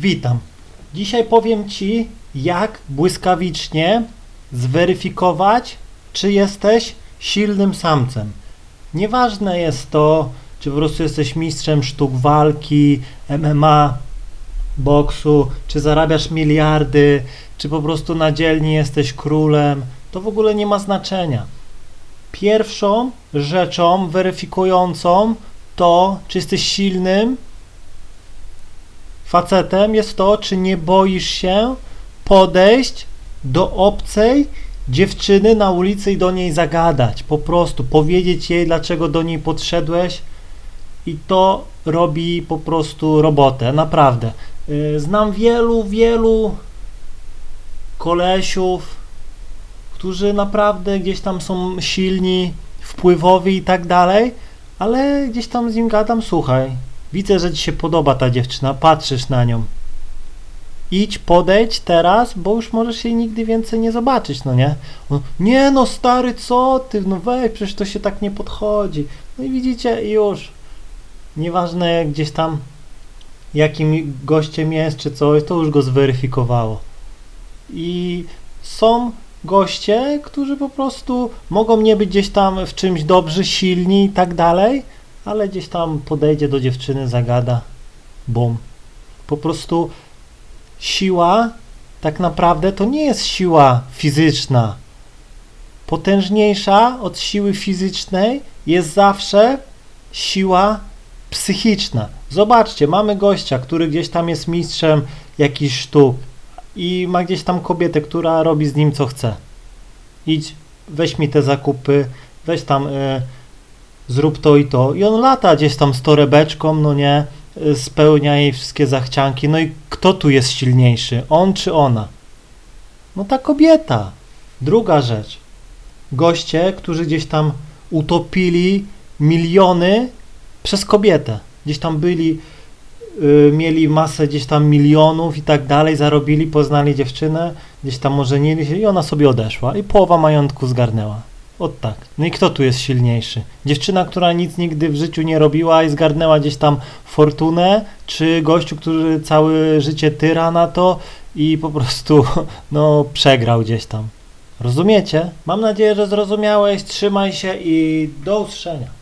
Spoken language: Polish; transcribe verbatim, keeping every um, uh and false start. Witam. Dzisiaj powiem Ci, jak błyskawicznie zweryfikować, czy jesteś silnym samcem. Nieważne jest to, czy po prostu jesteś mistrzem sztuk walki, M M A, boksu, czy zarabiasz miliardy, czy po prostu na dzielni jesteś królem. To w ogóle nie ma znaczenia. Pierwszą rzeczą weryfikującą to, czy jesteś silnym facetem, jest to, czy nie boisz się podejść do obcej dziewczyny na ulicy i do niej zagadać. Po prostu powiedzieć jej, dlaczego do niej podszedłeś, i to robi po prostu robotę. Naprawdę. Znam wielu, wielu kolesiów, którzy naprawdę gdzieś tam są silni, wpływowi i tak dalej, ale gdzieś tam z nim gadam, słuchaj, widzę, że Ci się podoba ta dziewczyna, patrzysz na nią. Idź, podejdź teraz, bo już możesz jej nigdy więcej nie zobaczyć, no nie? No, nie no stary, co ty, no weź, przecież to się tak nie podchodzi. No i widzicie, już, nieważne gdzieś tam jakim gościem jest czy coś, to już go zweryfikowało. I są goście, którzy po prostu mogą nie być gdzieś tam w czymś dobrzy, silni i tak dalej, ale gdzieś tam podejdzie do dziewczyny, zagada, bum. Po prostu siła tak naprawdę to nie jest siła fizyczna. Potężniejsza od siły fizycznej jest zawsze siła psychiczna. Zobaczcie, mamy gościa, który gdzieś tam jest mistrzem jakichś sztuk i ma gdzieś tam kobietę, która robi z nim co chce. Idź, weź mi te zakupy, weź tam... Yy, zrób to i to. I on lata gdzieś tam z torebeczką, no nie, spełnia jej wszystkie zachcianki. No i kto tu jest silniejszy? On czy ona? No ta kobieta. Druga rzecz. Goście, którzy gdzieś tam utopili miliony przez kobietę. Gdzieś tam byli, yy, mieli masę gdzieś tam milionów i tak dalej, zarobili, poznali dziewczynę, gdzieś tam ożenili się i ona sobie odeszła. I połowa majątku zgarnęła. Od tak. No i kto tu jest silniejszy? Dziewczyna, która nic nigdy w życiu nie robiła i zgarnęła gdzieś tam fortunę, czy gościu, który całe życie tyra na to i po prostu no przegrał gdzieś tam. Rozumiecie? Mam nadzieję, że zrozumiałeś. Trzymaj się i do usłyszenia.